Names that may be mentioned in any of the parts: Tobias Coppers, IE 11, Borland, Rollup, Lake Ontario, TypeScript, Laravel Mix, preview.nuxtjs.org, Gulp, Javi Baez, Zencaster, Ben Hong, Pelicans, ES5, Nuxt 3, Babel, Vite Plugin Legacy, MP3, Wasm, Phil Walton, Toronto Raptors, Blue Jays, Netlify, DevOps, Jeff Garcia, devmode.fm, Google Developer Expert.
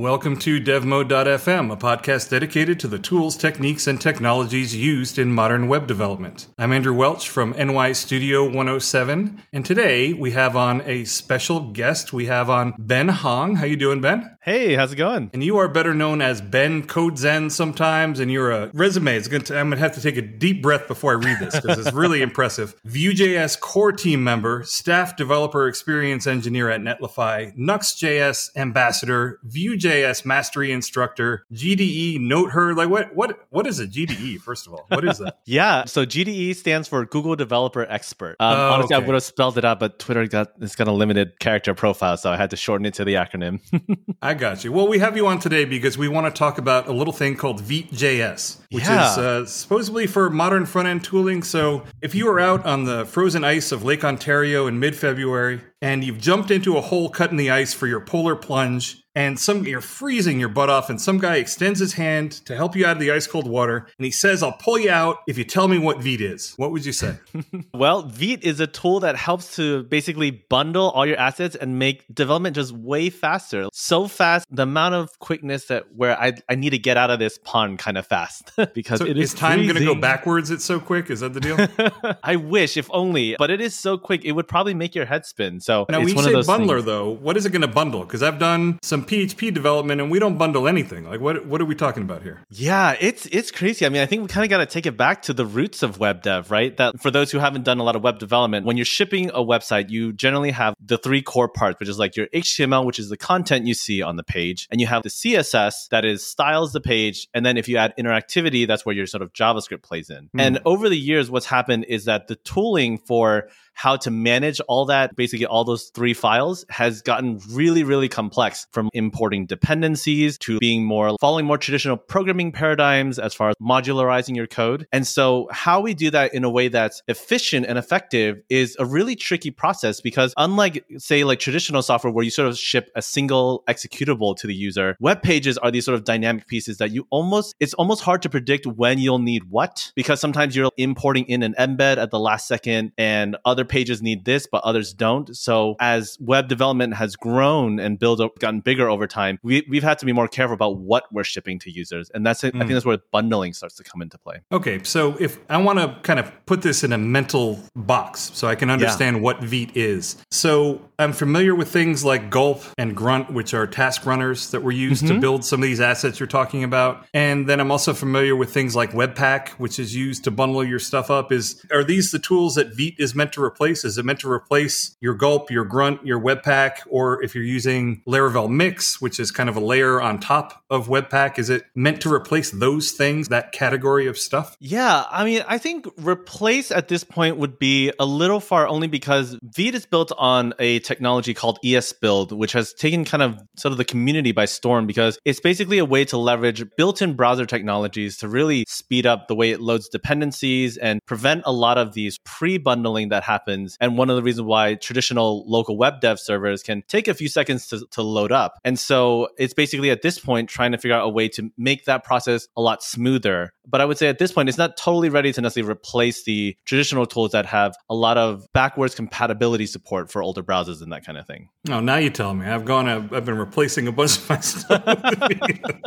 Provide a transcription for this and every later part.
Welcome to devmode.fm, a podcast dedicated to the tools, techniques, and technologies used in modern web development. I'm Andrew Welch from NY Studio 107, and today we have on a special guest. We have on Ben Hong. How you doing, Ben? Hey, how's it going? And you are better known as Ben CodeZen sometimes, and you're a resume. I'm going to have to take a deep breath before I read this, because it's really impressive. Vue.js core team member, staff developer experience engineer at Netlify, Nuxt.js ambassador, Vue.js mastery instructor, GDE note her. Like what is a GDE, first of all? What is that? Yeah, so GDE stands for Google Developer Expert. Honestly, okay. I would have spelled it out, but Twitter got a limited character profile, so I had to shorten it to the acronym. I got you. Well, we have you on today because we want to talk about a little thing called Vue.js, which is supposedly for modern front-end tooling. So if you were out on the frozen ice of Lake Ontario in mid-February and you've jumped into a hole cut in the ice for your polar plunge, and you're freezing your butt off, and some guy extends his hand to help you out of the ice-cold water, and he says, I'll pull you out if you tell me what Vite is. What would you say? Well, Vite is a tool that helps to basically bundle all your assets and make development just way faster. So fast, the amount of quickness that where I need to get out of this pond kind of fast. Because so is time going to go backwards? It's so quick? Is that the deal? I wish, if only. But it is so quick, it would probably make your head spin. So now, when you say bundler, though, what is it going to bundle? Because I've done some PHP development and we don't bundle anything. Like what are we talking about here? Yeah, it's crazy. I mean, I think we kind of got to take it back to the roots of web dev, right? That for those who haven't done a lot of web development, when you're shipping a website, you generally have the three core parts, which is like your HTML, which is the content you see on the page, and you have the CSS that is styles the page, and then if you add interactivity, that's where your sort of JavaScript plays in. And over the years, what's happened is that the tooling for how to manage all that, basically all those three files, has gotten really, really complex, from importing dependencies to being following more traditional programming paradigms as far as modularizing your code. And so how we do that in a way that's efficient and effective is a really tricky process, because unlike, say, like traditional software where you sort of ship a single executable to the user, web pages are these sort of dynamic pieces that it's almost hard to predict when you'll need what, because sometimes you're importing in an embed at the last second and other pages need this, but others don't. So as web development has grown and gotten bigger over time, we've had to be more careful about what we're shipping to users. And that's it. I think that's where bundling starts to come into play. Okay. So if I want to kind of put this in a mental box so I can understand what Vite is. So I'm familiar with things like Gulp and Grunt, which are task runners that were used to build some of these assets you're talking about. And then I'm also familiar with things like Webpack, which is used to bundle your stuff up. Are these the tools that Vite is meant to replace? Is it meant to replace your Gulp, your Grunt, your Webpack, or if you're using Laravel Mix, which is kind of a layer on top of Webpack, is it meant to replace those things, that category of stuff? Yeah, I mean, I think replace at this point would be a little far, only because Vite is built on a technology called ES build, which has taken kind of sort of the community by storm, because it's basically a way to leverage built-in browser technologies to really speed up the way it loads dependencies and prevent a lot of these pre-bundling that happens. And one of the reasons why traditional local web dev servers can take a few seconds to load up. And so it's basically at this point trying to figure out a way to make that process a lot smoother. But I would say at this point, it's not totally ready to necessarily replace the traditional tools that have a lot of backwards compatibility support for older browsers and that kind of thing. Oh, now you tell me. I've been replacing a bunch of my stuff.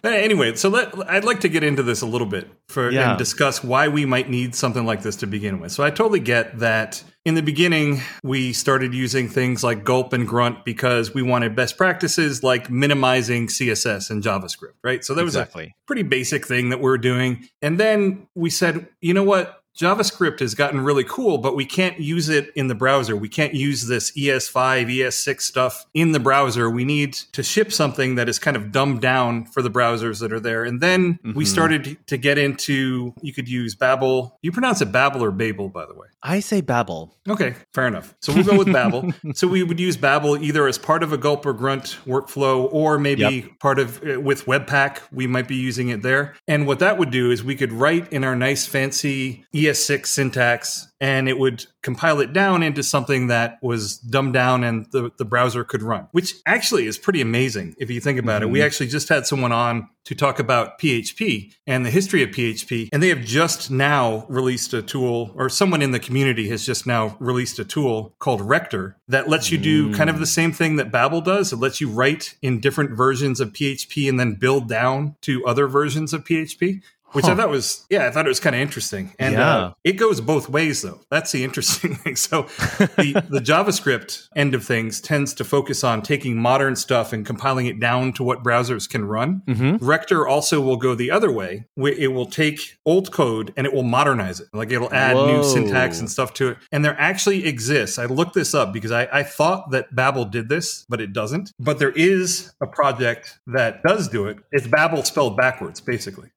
Anyway, so I'd like to get into this a little bit and discuss why we might need something like this to begin with. So I totally get that. In the beginning, we started using things like Gulp and Grunt because we wanted best practices like minimizing CSS and JavaScript, right? So that was a pretty basic thing that we were doing. And then we said, you know what? JavaScript has gotten really cool, but we can't use it in the browser. We can't use this ES5, ES6 stuff in the browser. We need to ship something that is kind of dumbed down for the browsers that are there. And then we started to get into, you could use Babel. You pronounce it Babel or Babel, by the way? I say Babel. Okay, fair enough. So we'll go with Babel. So we would use Babel either as part of a Gulp or Grunt workflow, or maybe part of, with Webpack, we might be using it there. And what that would do is we could write in our nice fancy ES6 syntax, and it would compile it down into something that was dumbed down and the browser could run, which actually is pretty amazing if you think about it. We actually just had someone on to talk about PHP and the history of PHP, and they have just now released a tool, or someone in the community has just now released a tool called Rector that lets you do kind of the same thing that Babel does. It lets you write in different versions of PHP and then build down to other versions of PHP. Which I thought was, I thought it was kind of interesting. And it goes both ways, though. That's the interesting thing. So the JavaScript end of things tends to focus on taking modern stuff and compiling it down to what browsers can run. Rector also will go the other way, where it will take old code and it will modernize it. Like it'll add new syntax and stuff to it. And there actually exists, I looked this up because I thought that Babel did this, but it doesn't. But there is a project that does do it. It's Babel spelled backwards, basically.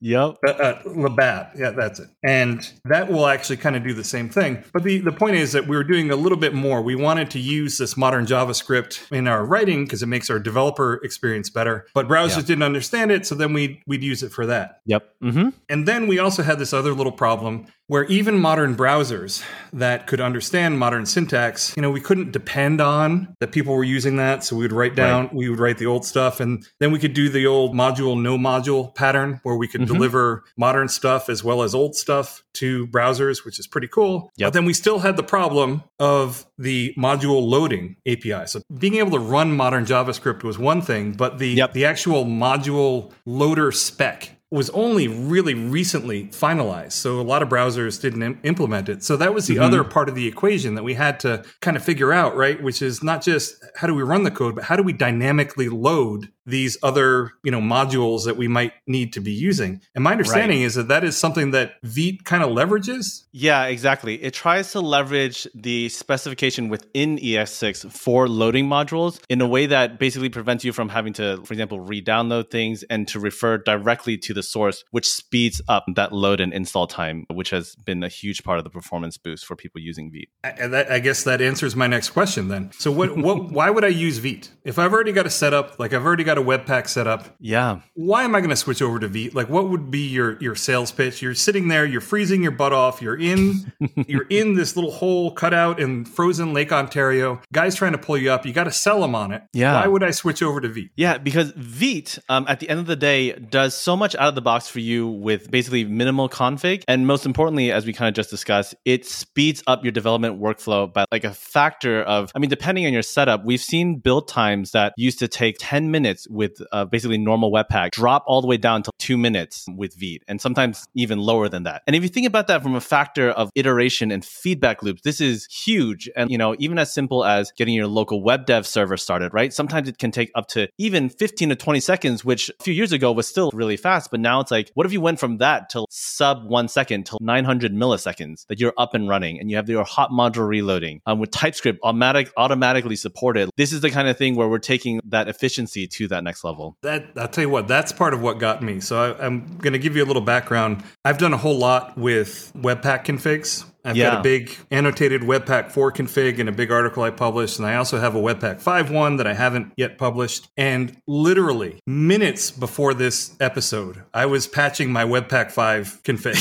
Labat. Yeah, that's it. And that will actually kind of do the same thing. But the point is that we were doing a little bit more. We wanted to use this modern JavaScript in our writing because it makes our developer experience better. But browsers didn't understand it. So then we'd use it for that. And then we also had this other little problem where even modern browsers that could understand modern syntax, you know, we couldn't depend on that people were using that. So we would write down, we would write the old stuff, and then we could do the old module, no module pattern where we could deliver modern stuff as well as old stuff to browsers, which is pretty cool. But then we still had the problem of the module loading API. So being able to run modern JavaScript was one thing, but the actual module loader spec was only really recently finalized. So a lot of browsers didn't implement it. So that was the other part of the equation that we had to kind of figure out, right? Which is not just how do we run the code, but how do we dynamically load these other, you know, modules that we might need to be using. And my understanding is that is something that Vite kind of leverages. Yeah, exactly. It tries to leverage the specification within ES6 for loading modules in a way that basically prevents you from having to, for example, re-download things and to refer directly to the source, which speeds up that load and install time, which has been a huge part of the performance boost for people using Vite. I guess that answers my next question then. So what why would I use Vite? If I've already got a setup, like I've already got a Webpack set up. Yeah. Why am I going to switch over to Vite? Like, what would be your sales pitch? You're sitting there, you're freezing your butt off. You're in this little hole cut out in frozen Lake Ontario. Guys trying to pull you up. You got to sell them on it. Yeah. Why would I switch over to Vite? Yeah, because Vite, at the end of the day, does so much out of the box for you with basically minimal config. And most importantly, as we kind of just discussed, it speeds up your development workflow by like a factor of, I mean, depending on your setup, we've seen build times that used to take 10 minutes with basically normal Webpack drop all the way down to 2 minutes with Vite, and sometimes even lower than that. And if you think about that from a factor of iteration and feedback loops, this is huge. And you know, even as simple as getting your local web dev server started, right? Sometimes it can take up to even 15 to 20 seconds, which a few years ago was still really fast. But now it's like, what if you went from that to sub 1 second to 900 milliseconds that you're up and running, and you have your hot module reloading with TypeScript automatically supported. This is the kind of thing where we're taking that efficiency to that next level. That, I'll tell you what, that's part of what got me. So I'm going to give you a little background. I've done a whole lot with Webpack configs. I've got a big annotated Webpack 4 config and a big article I published. And I also have a Webpack 5 one that I haven't yet published. And literally minutes before this episode, I was patching my Webpack 5 config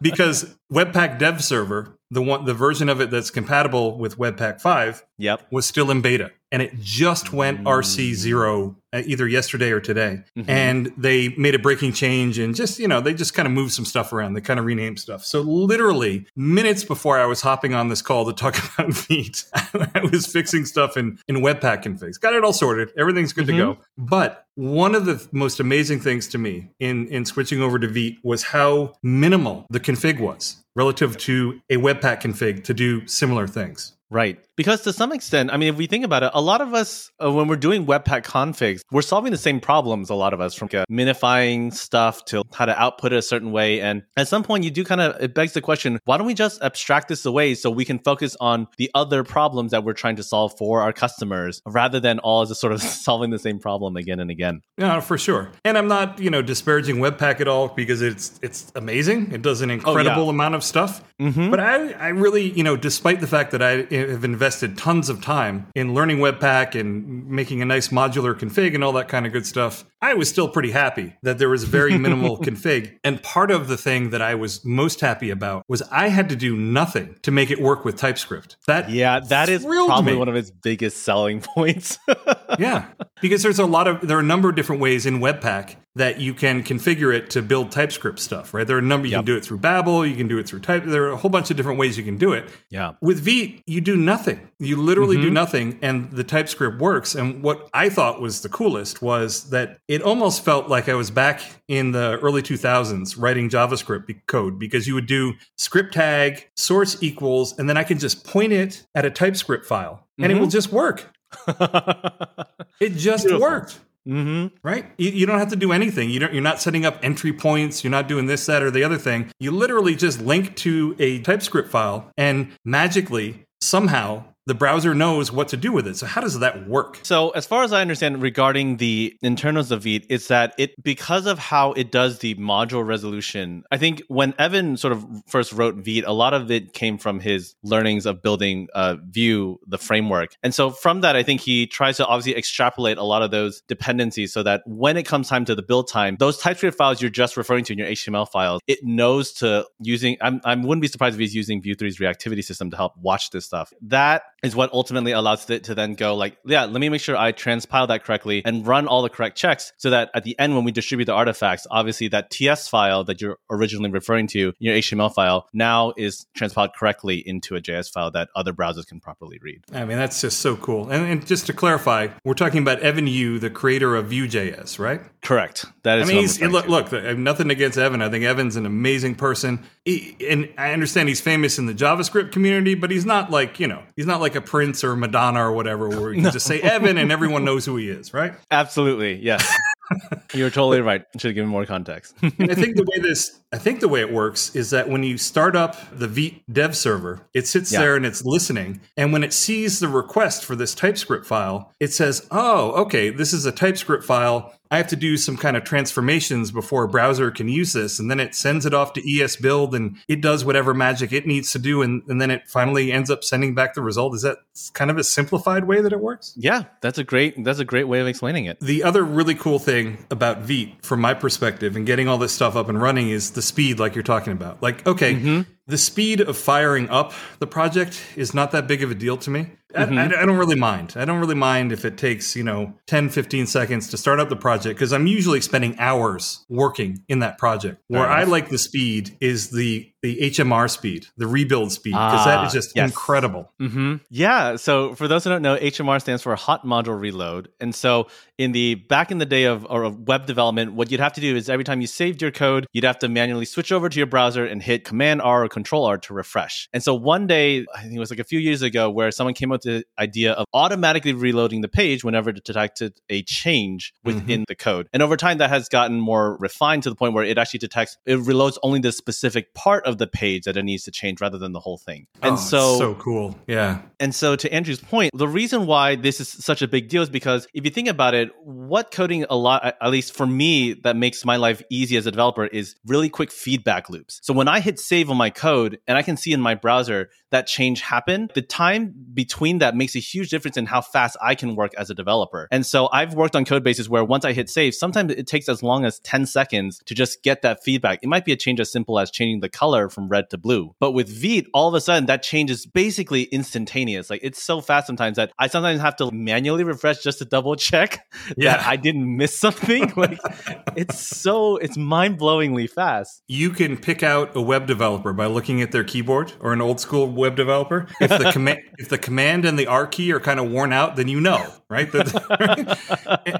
because Webpack dev server, the version of it that's compatible with Webpack 5 was still in beta. And it just went RC0 either yesterday or today. And they made a breaking change and just, you know, they just kind of moved some stuff around. They kind of renamed stuff. So literally minutes before I was hopping on this call to talk about Vite, I was fixing stuff in Webpack configs. Got it all sorted. Everything's good to go. But one of the most amazing things to me in switching over to Vite was how minimal the config was relative to a Webpack config to do similar things. Right. Because to some extent, I mean, if we think about it, a lot of us, when we're doing Webpack configs, we're solving the same problems, a lot of us, from minifying stuff to how to output it a certain way. And at some point, you do kind of, it begs the question, why don't we just abstract this away so we can focus on the other problems that we're trying to solve for our customers, rather than all as a sort of solving the same problem again and again. Yeah, for sure. And I'm not, disparaging Webpack at all, because it's amazing. It does an incredible amount of stuff. But I really, despite the fact that I have invested tons of time in learning Webpack and making a nice modular config and all that kind of good stuff. I was still pretty happy that there was very minimal config. And part of the thing that I was most happy about was I had to do nothing to make it work with TypeScript. That is probably one of its biggest selling points. Yeah, because there are a number of different ways in Webpack that you can configure it to build TypeScript stuff, right? There are a number, you can do it through Babel, you can do it through there are a whole bunch of different ways you can do it. Yeah. With Vue, you do nothing. You literally do nothing, and the TypeScript works. And what I thought was the coolest was that it almost felt like I was back in the early 2000s writing JavaScript code, because you would do script tag, source equals, and then I can just point it at a TypeScript file, and it will just work. It just worked. Mm-hmm. Right? You don't have to do anything. You're not setting up entry points. You're not doing this, that, or the other thing. You literally just link to a TypeScript file, and magically, somehow, the browser knows what to do with it. So how does that work? So as far as I understand regarding the internals of Vue, it's that because of how it does the module resolution, I think when Evan sort of first wrote Vue, a lot of it came from his learnings of building Vue, the framework. And so from that, I think he tries to obviously extrapolate a lot of those dependencies so that when it comes time to the build time, those TypeScript files you're just referring to in your HTML files, it knows to using, I wouldn't be surprised if he's using Vue 3's reactivity system to help watch this stuff. That is what ultimately allows it to then go like, yeah, let me make sure I transpile that correctly and run all the correct checks so that at the end, when we distribute the artifacts, obviously that TS file that you're originally referring to, your HTML file, now is transpiled correctly into a JS file that other browsers can properly read. I mean, that's just so cool. And just to clarify, we're talking about Evan You, the creator of Vue.js, right? Correct. That is I mean, look, I have nothing against Evan. I think Evan's an amazing person. And I understand he's famous in the JavaScript community, but he's not like, he's not like a Prince or Madonna or whatever, where you can just say Evan and everyone knows who he is, right? Absolutely, yes. You're totally right. I should have given more context. And I think the way it works is that when you start up the Vue dev server, it sits there and it's listening. And when it sees the request for this TypeScript file, it says, oh, okay, this is a TypeScript file. I have to do some kind of transformations before a browser can use this. And then it sends it off to ES build, and it does whatever magic it needs to do. And then it finally ends up sending back the result. Is that kind of a simplified way that it works? Yeah, that's a great way of explaining it. The other really cool thing about Vue from my perspective and getting all this stuff up and running is the speed, like you're talking about. Like, okay, the speed of firing up the project is not that big of a deal to me. I don't really mind. I don't really mind if it takes, 10, 15 seconds to start up the project, because I'm usually spending hours working in that project. Where I like the speed is the HMR speed, the rebuild speed, because that is just incredible. Mm-hmm. Yeah. So for those who don't know, HMR stands for hot module reload. And so back in the day of web development, what you'd have to do is every time you saved your code, you'd have to manually switch over to your browser and hit Command R or Control R to refresh. And so one day, I think it was like a few years ago, where someone came up with the idea of automatically reloading the page whenever it detected a change within the code. And over time, that has gotten more refined to the point where it actually it reloads only the specific part of the page that it needs to change rather than the whole thing. And so cool. Yeah. And so to Andrew's point, the reason why this is such a big deal is because if you think about it, what coding a lot, at least for me, that makes my life easy as a developer is really quick feedback loops. So when I hit save on my code and I can see in my browser that change happened, the time between that makes a huge difference in how fast I can work as a developer. And so I've worked on code bases where once I hit save, sometimes it takes as long as 10 seconds to just get that feedback. It might be a change as simple as changing the color from red to blue. But with Vue, all of a sudden that change is basically instantaneous. Like, it's so fast sometimes that I sometimes have to manually refresh just to double check that I didn't miss something. Like, it's mind-blowingly fast. You can pick out a web developer by looking at their keyboard, or an old school web developer. If the command and the R key are kind of worn out, then you know, right?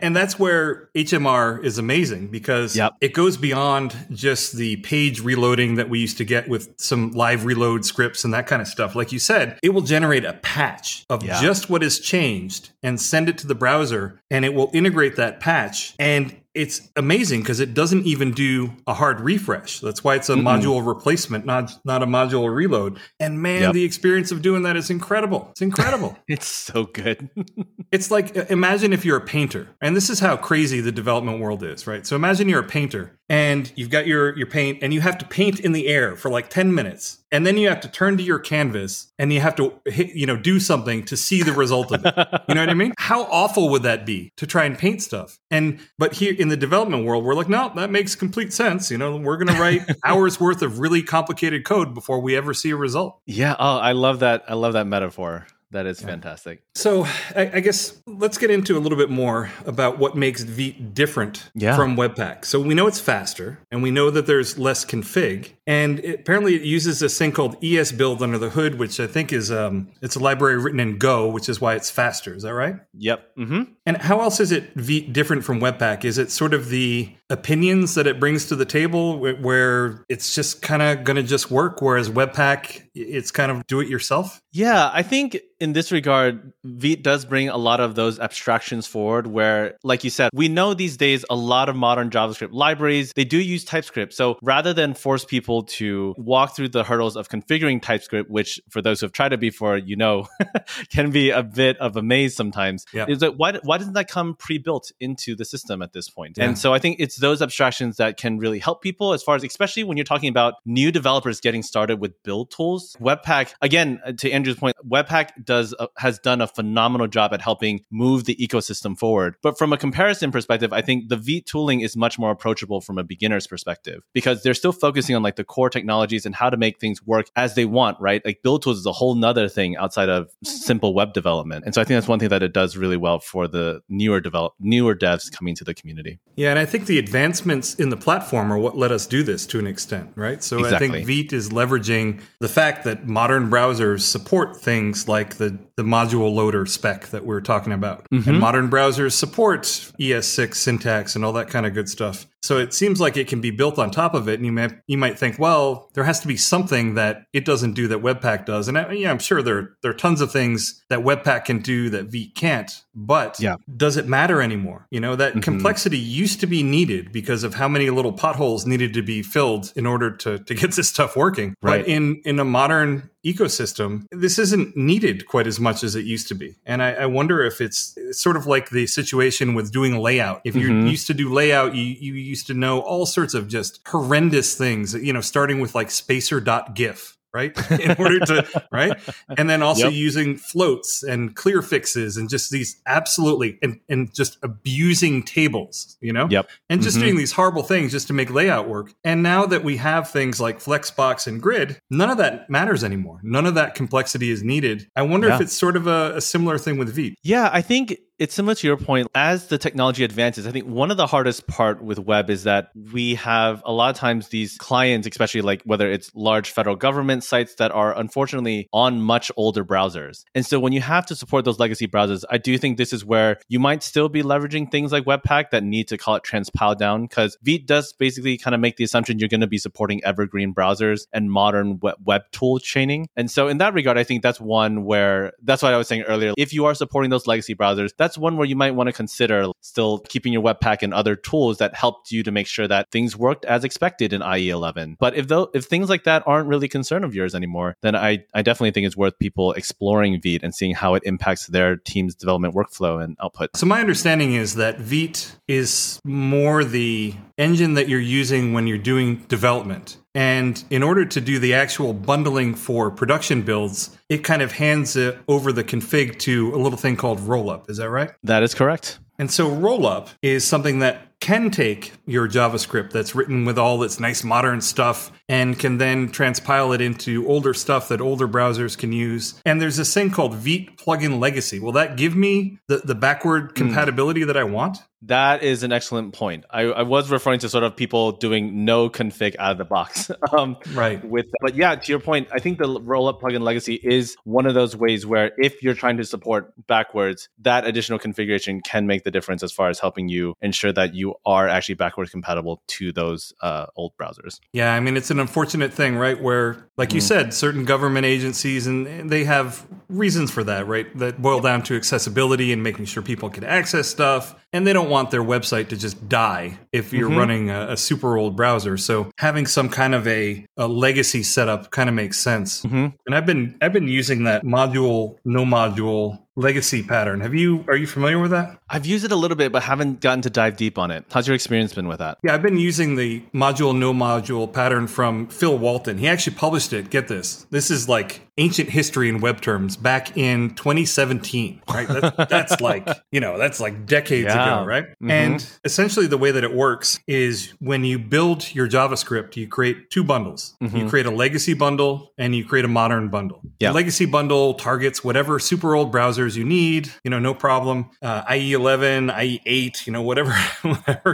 And that's where HMR is amazing, because it goes beyond just the page reloading that we used to get with some live reload scripts and that kind of stuff. Like you said, it will generate a patch of just what has changed and send it to the browser, and it will integrate that patch. And it's amazing because it doesn't even do a hard refresh. That's why it's a module replacement, not a module reload. And man, the experience of doing that is incredible. It's incredible. It's so good. It's like, imagine if you're a painter, and this is how crazy the development world is, right? So imagine you're a painter and you've got your paint, and you have to paint in the air for like 10 minutes. And then you have to turn to your canvas and you have to hit, do something to see the result of it. You know what I mean? How awful would that be to try and paint stuff? But here in the development world, we're like, no, that makes complete sense. We're going to write hours worth of really complicated code before we ever see a result. Yeah. Oh, I love that. I love that metaphor. That is fantastic. So I guess let's get into a little bit more about what makes Vite different from Webpack. So we know it's faster, and we know that there's less config. And apparently it uses this thing called ES-build under the hood, which I think is it's a library written in Go, which is why it's faster. Is that right? Yep. Mm-hmm. And how else is it Vite different from Webpack? Is it sort of the opinions that it brings to the table where it's just kind of going to just work, whereas Webpack, it's kind of do it yourself? Yeah, I think in this regard, Vite does bring a lot of those abstractions forward where, like you said, we know these days a lot of modern JavaScript libraries, they do use TypeScript. So rather than force people to walk through the hurdles of configuring TypeScript, which for those who have tried it before, can be a bit of a maze sometimes, is that why doesn't that come pre-built into the system at this point? Yeah. And so I think it's those abstractions that can really help people as far as, especially when you're talking about new developers getting started with build tools. Webpack, again, to Andrew's point, Webpack has done a phenomenal job at helping move the ecosystem forward. But from a comparison perspective, I think the Vite tooling is much more approachable from a beginner's perspective because they're still focusing on like the core technologies and how to make things work as they want, right? Like build tools is a whole nother thing outside of simple web development. And so I think that's one thing that it does really well for the newer devs coming to the community. Yeah, and I think the advancements in the platform are what let us do this to an extent, right? So exactly. I think Vite is leveraging the fact that modern browsers support things like the module loader spec that we're talking about. Mm-hmm. And modern browsers support ES6 syntax and all that kind of good stuff. So it seems like it can be built on top of it. And you might think, well, there has to be something that it doesn't do that Webpack does. And I'm sure there are tons of things that Webpack can do that Vite can't. But does it matter anymore? That complexity used to be needed because of how many little potholes needed to be filled in order to get this stuff working. Right. But in a modern ecosystem, this isn't needed quite as much as it used to be. And I wonder if it's sort of like the situation with doing layout. If you're used to do layout, you used to know all sorts of just horrendous things, starting with like spacer.gif. Right. In order to. Right. And then also using floats and clear fixes and just these absolutely and just abusing tables, and just doing these horrible things just to make layout work. And now that we have things like Flexbox and Grid, none of that matters anymore. None of that complexity is needed. I wonder if it's sort of a similar thing with Vite. Yeah, I think it's similar to your point. As the technology advances, I think one of the hardest part with web is that we have a lot of times these clients, especially like whether it's large federal government sites that are unfortunately on much older browsers. And so when you have to support those legacy browsers, I do think this is where you might still be leveraging things like Webpack that need to call it transpile down, because Vite does basically kind of make the assumption you're going to be supporting evergreen browsers and modern web tool chaining. And so in that regard, I think that's one where, that's what I was saying earlier, if you are supporting those legacy browsers, that's one where you might want to consider still keeping your Webpack and other tools that helped you to make sure that things worked as expected in IE11. But if things like that aren't really a concern of yours anymore, then I definitely think it's worth people exploring Vite and seeing how it impacts their team's development workflow and output. So my understanding is that Vite is more the engine that you're using when you're doing development. And in order to do the actual bundling for production builds, it kind of hands it over the config to a little thing called Rollup. Is that right? That is correct. And so Rollup is something that can take your JavaScript that's written with all its nice modern stuff and can then transpile it into older stuff that older browsers can use. And there's this thing called Vite plugin legacy. Will that give me the backward compatibility that I want? That is an excellent point. I was referring to sort of people doing no config out of the box. Right. But yeah, to your point, I think the Rollup plugin legacy is one of those ways where if you're trying to support backwards, that additional configuration can make the difference as far as helping you ensure that you are actually backwards compatible to those old browsers. Yeah, I mean, it's an unfortunate thing, right? Where, like you said, certain government agencies, and they have reasons for that, right? That boil down to accessibility and making sure people can access stuff. And they don't want their website to just die if you're running a super old browser. So having some kind of a legacy setup kind of makes sense. Mm-hmm. And I've been using that no module legacy pattern. Are you familiar with that? I've used it a little bit, but haven't gotten to dive deep on it. How's your experience been with that? Yeah, I've been using the module, no module pattern from Phil Walton. He actually published it. Get this. This is like ancient history in web terms back in 2017, right? That's like, you know, that's like decades ago, right? Mm-hmm. And essentially the way that it works is when you build your JavaScript, you create two bundles. Mm-hmm. You create a legacy bundle and you create a modern bundle. Yeah. The legacy bundle targets whatever super old browsers you need, you know, no problem. IE11, IE8, you know, whatever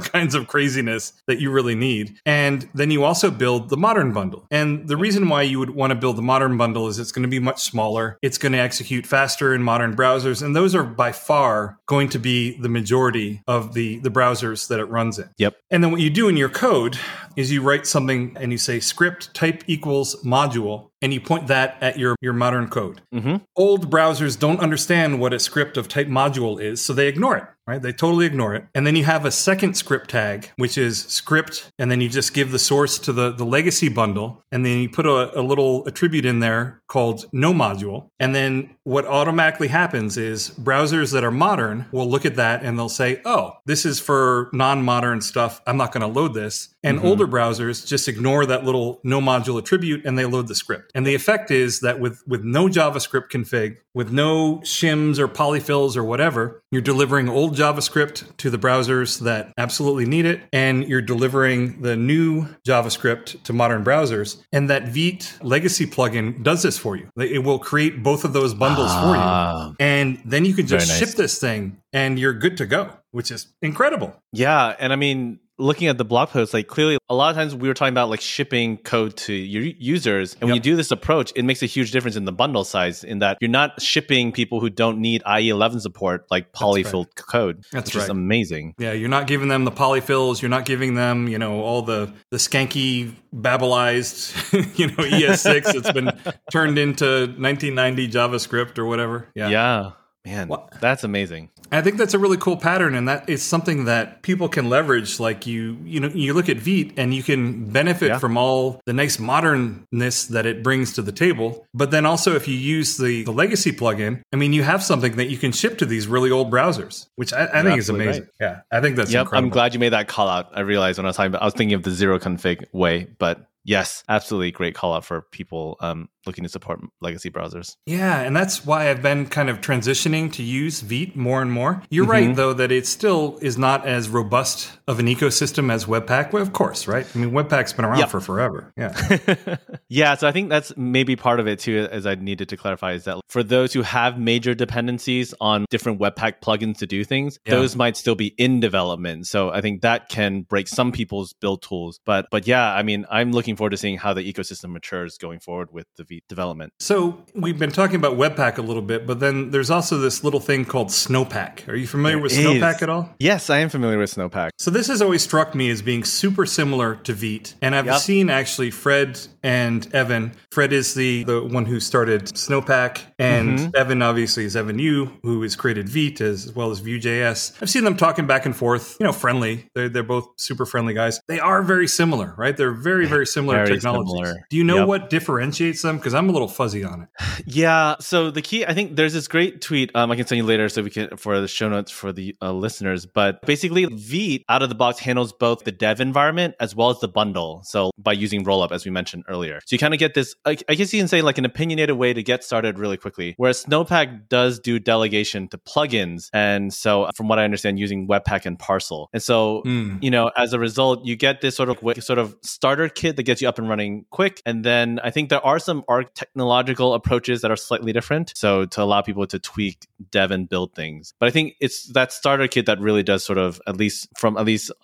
kinds of craziness that you really need. And then you also build the modern bundle. And the reason why you would want to build the modern bundle is it's going to be much smaller. It's going to execute faster in modern browsers. And those are by far going to be the majority of the browsers that it runs in. Yep. And then what you do in your code is you write something and you say script type equals module. And you point that at your modern code. Mm-hmm. Old browsers don't understand what a script of type module is, so they ignore it, right? They totally ignore it. And then you have a second script tag, which is script, and then you just give the source to the legacy bundle, and then you put a little attribute in there called no module. And then what automatically happens is browsers that are modern will look at that and they'll say, oh, this is for non-modern stuff. I'm not going to load this. And older browsers just ignore that little no module attribute and they load the script. And the effect is that with no JavaScript config, with no shims or polyfills or whatever, you're delivering old JavaScript to the browsers that absolutely need it. And you're delivering the new JavaScript to modern browsers. And that Vite legacy plugin does this for you. It will create both of those bundles for you. And then you can just ship this thing and you're good to go, which is incredible. Yeah. And I mean, looking at the blog post, like clearly a lot of times we were talking about like shipping code to your users. And when you do this approach, it makes a huge difference in the bundle size in that you're not shipping people who don't need IE11 support, like polyfill code. That's which is amazing. Yeah. You're not giving them the polyfills. You're not giving them, you know, all the skanky Babelized, you know, ES6 that's been turned into 1990 JavaScript or whatever. Yeah. Yeah. Man, that's amazing. I think that's a really cool pattern, and that is something that people can leverage. Like you know, you look at Vite, and you can benefit from all the nice modernness that it brings to the table. But then also, if you use the legacy plugin, I mean, you have something that you can ship to these really old browsers, which I think is amazing. Right. Yeah, I think that's incredible. I'm glad you made that call out. I realized when I was talking about, I was thinking of the zero config way, but. Yes, absolutely. Great call out for people looking to support legacy browsers. Yeah, and that's why I've been kind of transitioning to use Vite more and more. You're right, though, that it still is not as robust of an ecosystem as Webpack. Well, of course, right? I mean, Webpack's been around for forever. Yeah. Yeah, so I think that's maybe part of it, too, as I needed to clarify, is that for those who have major dependencies on different Webpack plugins to do things, those might still be in development. So I think that can break some people's build tools. But yeah, I mean, I'm looking forward to seeing how the ecosystem matures going forward with the Vite development. So we've been talking about Webpack a little bit, but then there's also this little thing called Snowpack. Are you familiar with Snowpack at all? Yes, I am familiar with Snowpack. So this has always struck me as being super similar to Vite. And I've seen actually Fred and Evan. Fred is the one who started Snowpack, and Evan obviously is Evan You, who has created Vite as well as Vue.js. I've seen them talking back and forth, you know, friendly. They're both super friendly guys. They are very similar, right? They're very, very similar. Similar technologies. Do you know what differentiates them? Because I'm a little fuzzy on it. Yeah. So the key, I think there's this great tweet I can send you later so we can for the show notes for the listeners. But basically, Vite out of the box handles both the dev environment as well as the bundle. So by using Rollup, as we mentioned earlier. So you kind of get this, I guess you can say like an opinionated way to get started really quickly. Whereas Snowpack does do delegation to plugins. And so from what I understand, using Webpack and Parcel. And so, you know, as a result, you get this sort of starter kit that gets you up and running quick. And then I think there are some technological approaches that are slightly different. So to allow people to tweak, dev, and build things. But I think it's that starter kit that really does sort of, at least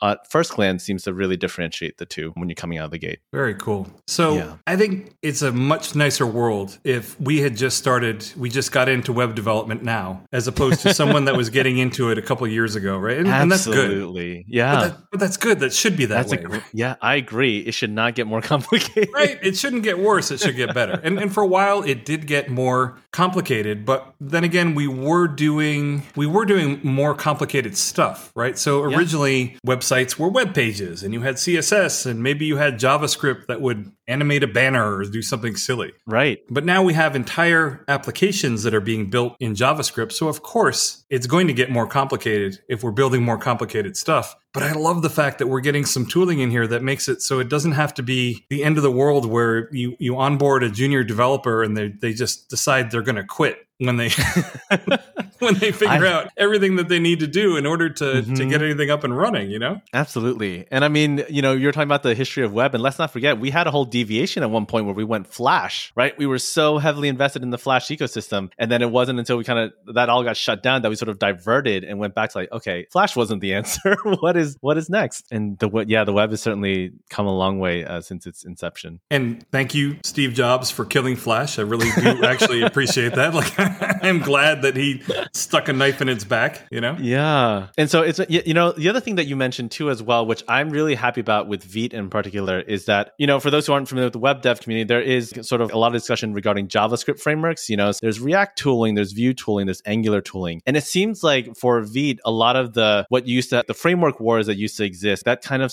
at first glance, seems to really differentiate the two when you're coming out of the gate. Very cool. So I think it's a much nicer world if we had just started, we just got into web development now, as opposed to someone that was getting into it a couple of years ago, right? And that's good. Absolutely. Yeah. But that's good. That should be that way. Right? Yeah, I agree. It should not get more more complicated. Right. It shouldn't get worse. It should get better. And for a while, it did get more complicated. But then again, we were doing more complicated stuff, right? So originally, websites were web pages, and you had CSS, and maybe you had JavaScript that would animate a banner or do something silly. Right. But now we have entire applications that are being built in JavaScript. So of course, it's going to get more complicated if we're building more complicated stuff. But I love the fact that we're getting some tooling in here that makes it so it doesn't have to be the end of the world where you onboard a junior developer and they just decide they're going to quit when they figure out everything that they need to do in order to get anything up and running, you know? Absolutely. And I mean, you know, you're talking about the history of web, and let's not forget, we had a whole deviation at one point where we went Flash, right? We were so heavily invested in the Flash ecosystem, and then it wasn't until we that all got shut down that we sort of diverted and went back to like, okay, Flash wasn't the answer. What is next? And the web has certainly come a long way since its inception. And thank you, Steve Jobs, for killing Flash. I really do actually appreciate that. Like, I'm glad that he stuck a knife in its back, you know? Yeah. And so it's, you know, the other thing that you mentioned too as well, which I'm really happy about with Vite in particular, is that, you know, for those who aren't familiar with the web dev community, there is sort of a lot of discussion regarding JavaScript frameworks. You know, so there's React tooling, there's Vue tooling, there's Angular tooling. And it seems like for Vite, a lot of the framework wars that used to exist, that kind of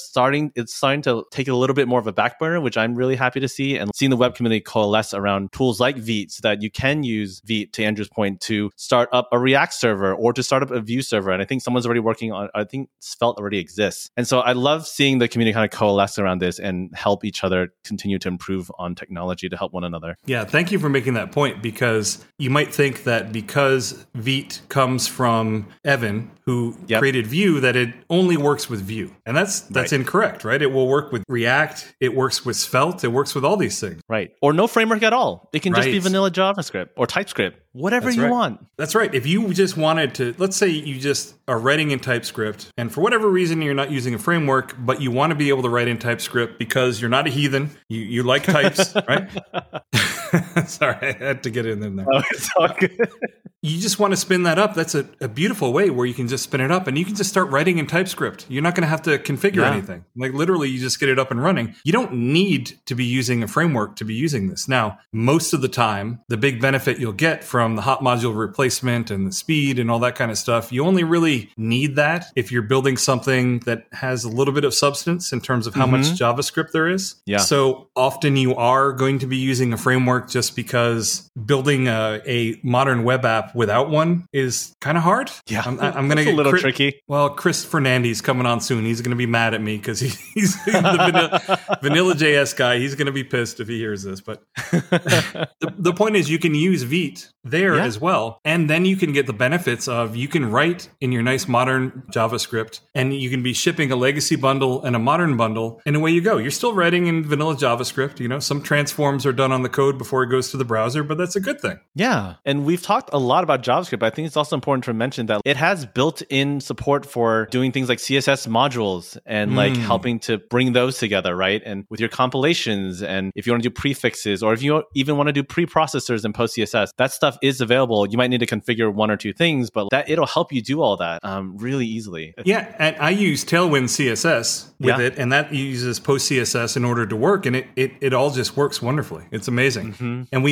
it's starting to take a little bit more of a back burner, which I'm really happy to see, and seeing the web community coalesce around tools like Vite so that you can use Vite, to Andrew's point, to start up a React server or to start up a Vue server. And I think someone's already working on, I think Svelte already exists. And so I love seeing the community kind of coalesce around this and help each other continue to improve on technology to help one another. Yeah, thank you for making that point, because you might think that because Vite comes from Evan, who created Vue, that it only works with Vue. And that's incorrect, right? It will work with React. It works with Svelte. It works with all these things. Right. Or no framework at all. It can just be vanilla JavaScript or TypeScript. Whatever you want. That's right. If you just wanted to, let's say you just are writing in TypeScript, and for whatever reason you're not using a framework, but you want to be able to write in TypeScript because you're not a heathen. You like types, right? Sorry, I had to get in there. Oh, it's all good. You just want to spin that up. That's a beautiful way where you can just spin it up and you can just start writing in TypeScript. You're not going to have to configure anything. Like literally, you just get it up and running. You don't need to be using a framework to be using this. Now, most of the time, the big benefit you'll get from the hot module replacement and the speed and all that kind of stuff, you only really need that if you're building something that has a little bit of substance in terms of how much JavaScript there is. Yeah. So often you are going to be using a framework just because building a modern web app without one is kind of hard. Yeah, I'm going to get a little tricky. Well, Chris Fernandes coming on soon. He's going to be mad at me because he's the vanilla JS guy. He's going to be pissed if he hears this. But the point is, you can use Vite there as well, and then you can get the benefits of you can write in your nice modern JavaScript, and you can be shipping a legacy bundle and a modern bundle, and away you go. You're still writing in vanilla JavaScript. You know, some transforms are done on the code before it goes to the browser, but that's a good thing. Yeah. And we've talked a lot about JavaScript, but I think it's also important to mention that it has built-in support for doing things like CSS modules and like helping to bring those together, right? And with your compilations, and if you want to do prefixes, or if you even want to do preprocessors and post-CSS, that stuff is available. You might need to configure one or two things, but that it'll help you do all that really easily. Yeah. And I use Tailwind CSS with it, and that uses post-CSS in order to work, and it all just works wonderfully. It's amazing. Mm-hmm. And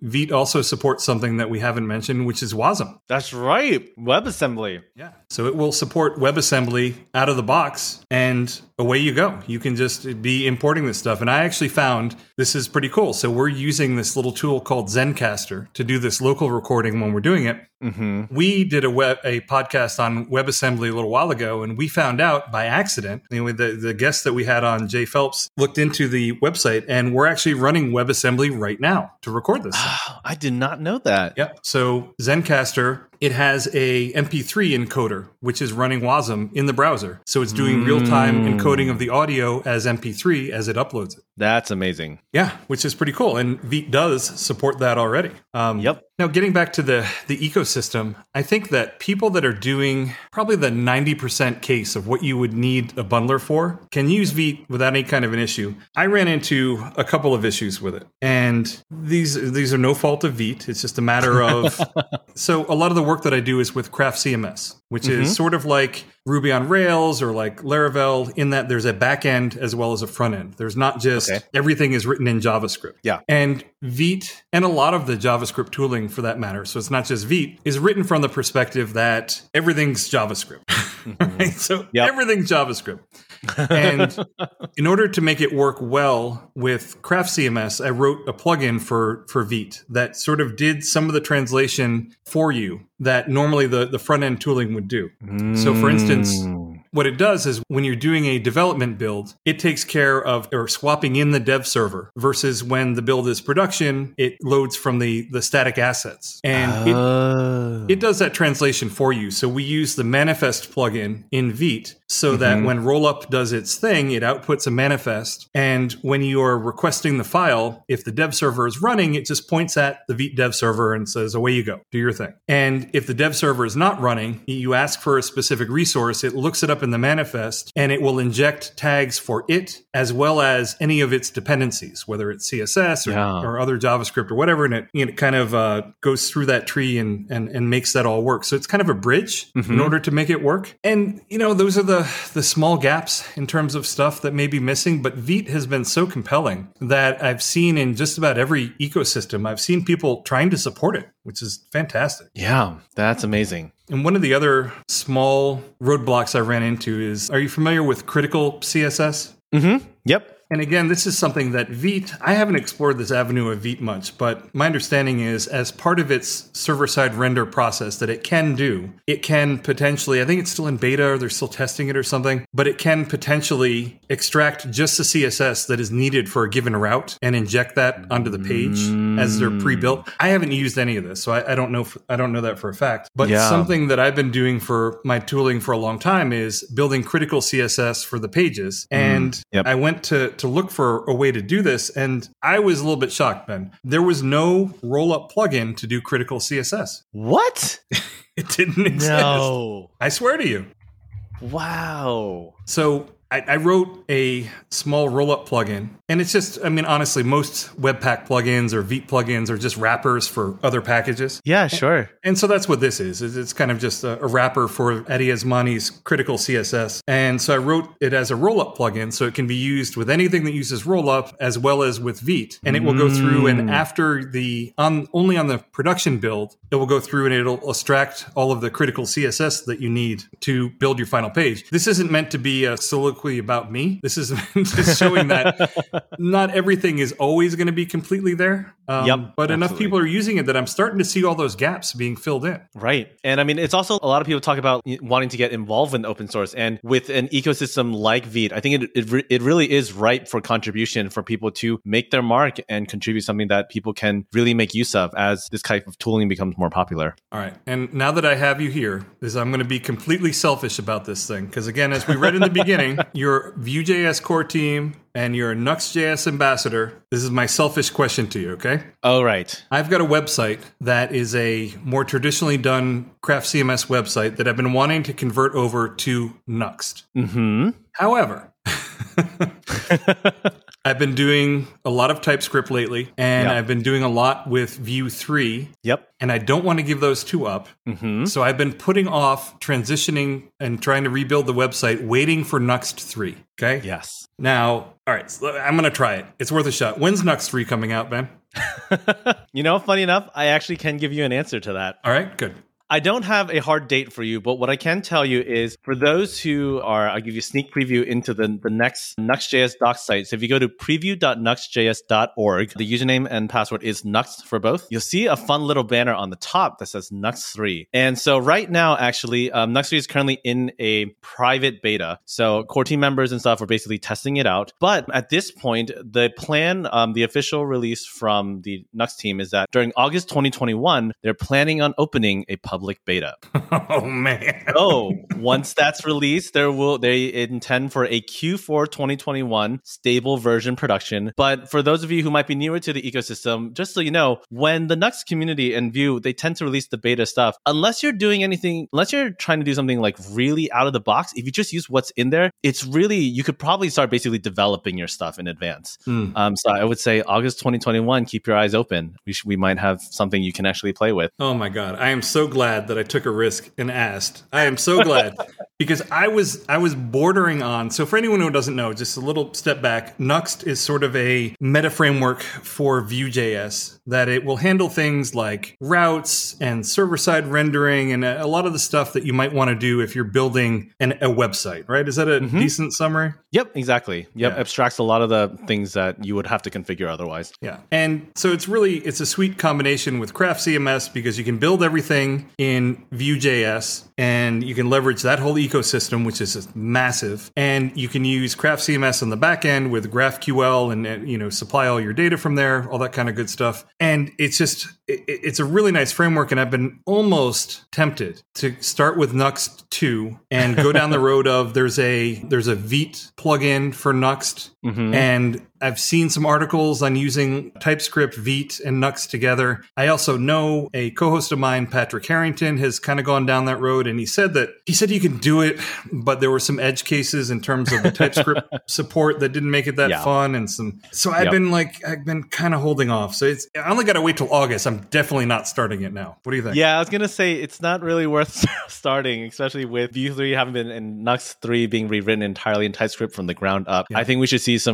Vite also supports something that we haven't mentioned, which is Wasm. That's right. WebAssembly. Yeah. So it will support WebAssembly out of the box, and away you go. You can just be importing this stuff. And I actually found this is pretty cool. So we're using this little tool called Zencaster to do this local recording when we're doing it. Mm-hmm. We did a podcast on WebAssembly a little while ago, and we found out by accident, anyway, the guest that we had on, Jay Phelps, looked into the website, and we're actually running WebAssembly right now to record this. Oh, I did not know that. Yep. So Zencaster, it has a MP3 encoder, which is running Wasm in the browser. So it's doing real-time encoding of the audio as MP3 as it uploads it. That's amazing. Yeah, which is pretty cool. And Vite does support that already. Now, getting back to the ecosystem, I think that people that are doing probably the 90% case of what you would need a bundler for can use Vite without any kind of an issue. I ran into a couple of issues with it. And these are no fault of Vite. It's just a matter of... So a lot of the work that I do is with Craft CMS, which is sort of like Ruby on Rails or like Laravel, in that there's a back end as well as a front end. There's not just everything is written in JavaScript. Yeah. And Vite, and a lot of the JavaScript tooling for that matter, so it's not just Vite, is written from the perspective that everything's JavaScript. Right? So everything's JavaScript. And in order to make it work well with Craft CMS, I wrote a plugin for Vite that sort of did some of the translation for you that normally the front-end tooling would do. So for instance, what it does is when you're doing a development build, it takes care of or swapping in the dev server, versus when the build is production, it loads from the static assets. And it does that translation for you. So we use the manifest plugin in Vite so that when Rollup does its thing, it outputs a manifest. And when you are requesting the file, if the dev server is running, it just points at the Vite dev server and says, away you go, do your thing. And if the dev server is not running, you ask for a specific resource, it looks it up in the manifest, and it will inject tags for it as well as any of its dependencies, whether it's CSS or other JavaScript or whatever, and it kind of goes through that tree and makes that all work. So it's kind of a bridge in order to make it work. And you know, those are the small gaps in terms of stuff that may be missing, but Vite has been so compelling that I've seen in just about every ecosystem, I've seen people trying to support it, which is fantastic. Yeah, that's amazing. And one of the other small roadblocks I ran into is, are you familiar with Critical CSS? Mm-hmm. Yep. And again, this is something that Vite, I haven't explored this avenue of Vite much, but my understanding is as part of its server-side render process that it can do, it can potentially, I think it's still in beta or they're still testing it or something, but it can potentially extract just the CSS that is needed for a given route and inject that onto the page as they're pre-built. I haven't used any of this, so I don't know if, I don't know that for a fact, but something that I've been doing for my tooling for a long time is building Critical CSS for the pages. And I went to look for a way to do this. And I was a little bit shocked, Ben. There was no Rollup plugin to do Critical CSS. What? It didn't exist. No. I swear to you. Wow. So I wrote a small Rollup plugin, and it's just, I mean, honestly, most Webpack plugins or Vite plugins are just wrappers for other packages. Yeah, sure. And so that's what this is. It's kind of just a wrapper for Adi Asmani's Critical CSS. And so I wrote it as a Rollup plugin, so it can be used with anything that uses Rollup as well as with Vite. And it will go through, and after only on the production build, it will go through and it'll extract all of the Critical CSS that you need to build your final page. This isn't meant to be a soliloquy about me. This is just showing that not everything is always going to be completely there. But absolutely. Enough people are using it that I'm starting to see all those gaps being filled in. Right. And I mean, it's also a lot of people talk about wanting to get involved in open source. And with an ecosystem like Vite, I think it really is ripe for contribution for people to make their mark and contribute something that people can really make use of as this type of tooling becomes more popular. All right. And now that I have you here, I'm going to be completely selfish about this thing. Because again, as we read in the beginning, your Vue.js core team and your Nuxt.js ambassador, this is my selfish question to you, okay? All right. I've got a website that is a more traditionally done Craft CMS website that I've been wanting to convert over to Nuxt. Mm-hmm. However, I've been doing a lot of TypeScript lately, and I've been doing a lot with Vue 3. Yep. And I don't want to give those two up. Mm-hmm. So I've been putting off transitioning and trying to rebuild the website, waiting for Nuxt 3. Okay? Yes. Now, all right, so I'm going to try it. It's worth a shot. When's Nuxt 3 coming out, Ben? You know, funny enough, I actually can give you an answer to that. All right, good. I don't have a hard date for you, but what I can tell you is for those who are, I'll give you a sneak preview into the next Nuxt.js doc site. So if you go to preview.nuxtjs.org, the username and password is Nuxt for both. You'll see a fun little banner on the top that says Nuxt 3. And so right now, actually, Nuxt 3 is currently in a private beta. So core team members and stuff are basically testing it out. But at this point, the plan, the official release from the Nuxt team is that during August 2021, they're planning on opening a public beta. Oh man. So once that's released, they intend for a Q4 2021 stable version production. But for those of you who might be newer to the ecosystem, just so you know, when the Nuxt community and Vue, they tend to release the beta stuff, unless you're trying to do something like really out of the box, if you just use what's in there, you could probably start basically developing your stuff in advance. So I would say August 2021, keep your eyes open. We might have something you can actually play with. Oh my God. I am so glad glad that I took a risk and asked. I am so glad because I was bordering on. So for anyone who doesn't know, just a little step back. Nuxt is sort of a meta framework for Vue.js that it will handle things like routes and server-side rendering and a lot of the stuff that you might want to do if you're building a website, right? Is that a decent summary? Yep, exactly. Yep, yeah. Abstracts a lot of the things that you would have to configure otherwise. Yeah. And so it's a sweet combination with Craft CMS because you can build everything in Vue.js and you can leverage that whole ecosystem, which is massive. And you can use Craft CMS on the back end with GraphQL and, you know, supply all your data from there, all that kind of good stuff. And it's just, it's a really nice framework. And I've been almost tempted to start with Nuxt 2 and go down the road of there's a Vite plugin for Nuxt. Mm-hmm. And I've seen some articles on using TypeScript, Vite, and Nuxt together. I also know a co-host of mine, Patrick Harrington, has kind of gone down that road. And he said you can do it, but there were some edge cases in terms of the TypeScript support that didn't make it that fun. And I've been kind of holding off. So I only got to wait till August. I'm definitely not starting it now. What do you think? Yeah, I was going to say it's not really worth starting, especially with Vue 3 having been and Nuxt 3 being rewritten entirely in TypeScript from the ground up. Yeah. I think we should see it's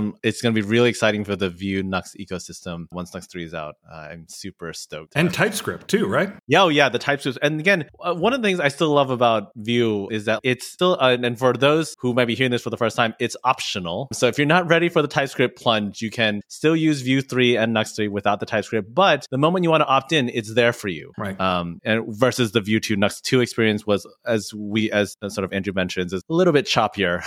going to be really exciting for the Vue Nuxt ecosystem once Nuxt 3 is out. I'm super stoked. And TypeScript too, right? Yeah, oh yeah, the TypeScript. And again, one of the things I still love about Vue is that it's still, and for those who might be hearing this for the first time, it's optional. So if you're not ready for the TypeScript plunge, you can still use Vue 3 and Nuxt 3 without the TypeScript, but the moment you want to opt in, it's there for you. Right. And versus the Vue 2 Nuxt 2 experience was, as sort of Andrew mentions, is a little bit choppier